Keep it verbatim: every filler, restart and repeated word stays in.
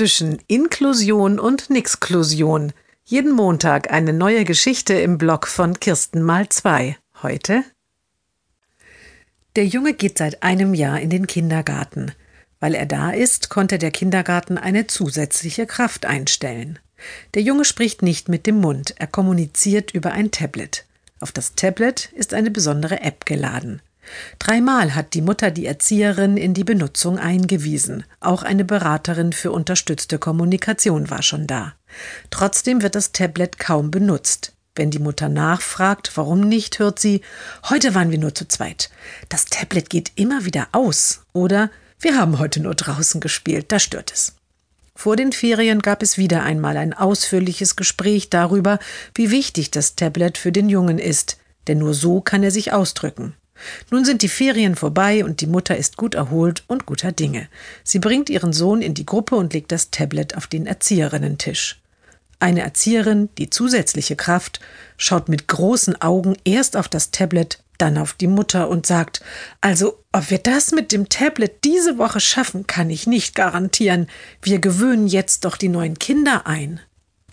zwischen Inklusion und Nixklusion. Jeden Montag eine neue Geschichte im Blog von Kirsten mal zwei. Heute: Der Junge geht seit einem Jahr in den Kindergarten. Weil er da ist, konnte der Kindergarten eine zusätzliche Kraft einstellen. Der Junge spricht nicht mit dem Mund, er kommuniziert über ein Tablet. Auf das Tablet ist eine besondere App geladen. Dreimal hat die Mutter die Erzieherin in die Benutzung eingewiesen. Auch eine Beraterin für unterstützte Kommunikation war schon da. Trotzdem wird das Tablet kaum benutzt. Wenn die Mutter nachfragt, warum nicht, hört sie: "Heute waren wir nur zu zweit. Das Tablet geht immer wieder aus." Oder: "Wir haben heute nur draußen gespielt, da stört es." Vor den Ferien gab es wieder einmal ein ausführliches Gespräch darüber, wie wichtig das Tablet für den Jungen ist, denn nur so kann er sich ausdrücken. Nun sind die Ferien vorbei und die Mutter ist gut erholt und guter Dinge. Sie bringt ihren Sohn in die Gruppe und legt das Tablet auf den Erzieherinnentisch. Eine Erzieherin, die zusätzliche Kraft, schaut mit großen Augen erst auf das Tablet, dann auf die Mutter und sagt: "Also, ob wir das mit dem Tablet diese Woche schaffen, kann ich nicht garantieren. Wir gewöhnen jetzt doch die neuen Kinder ein."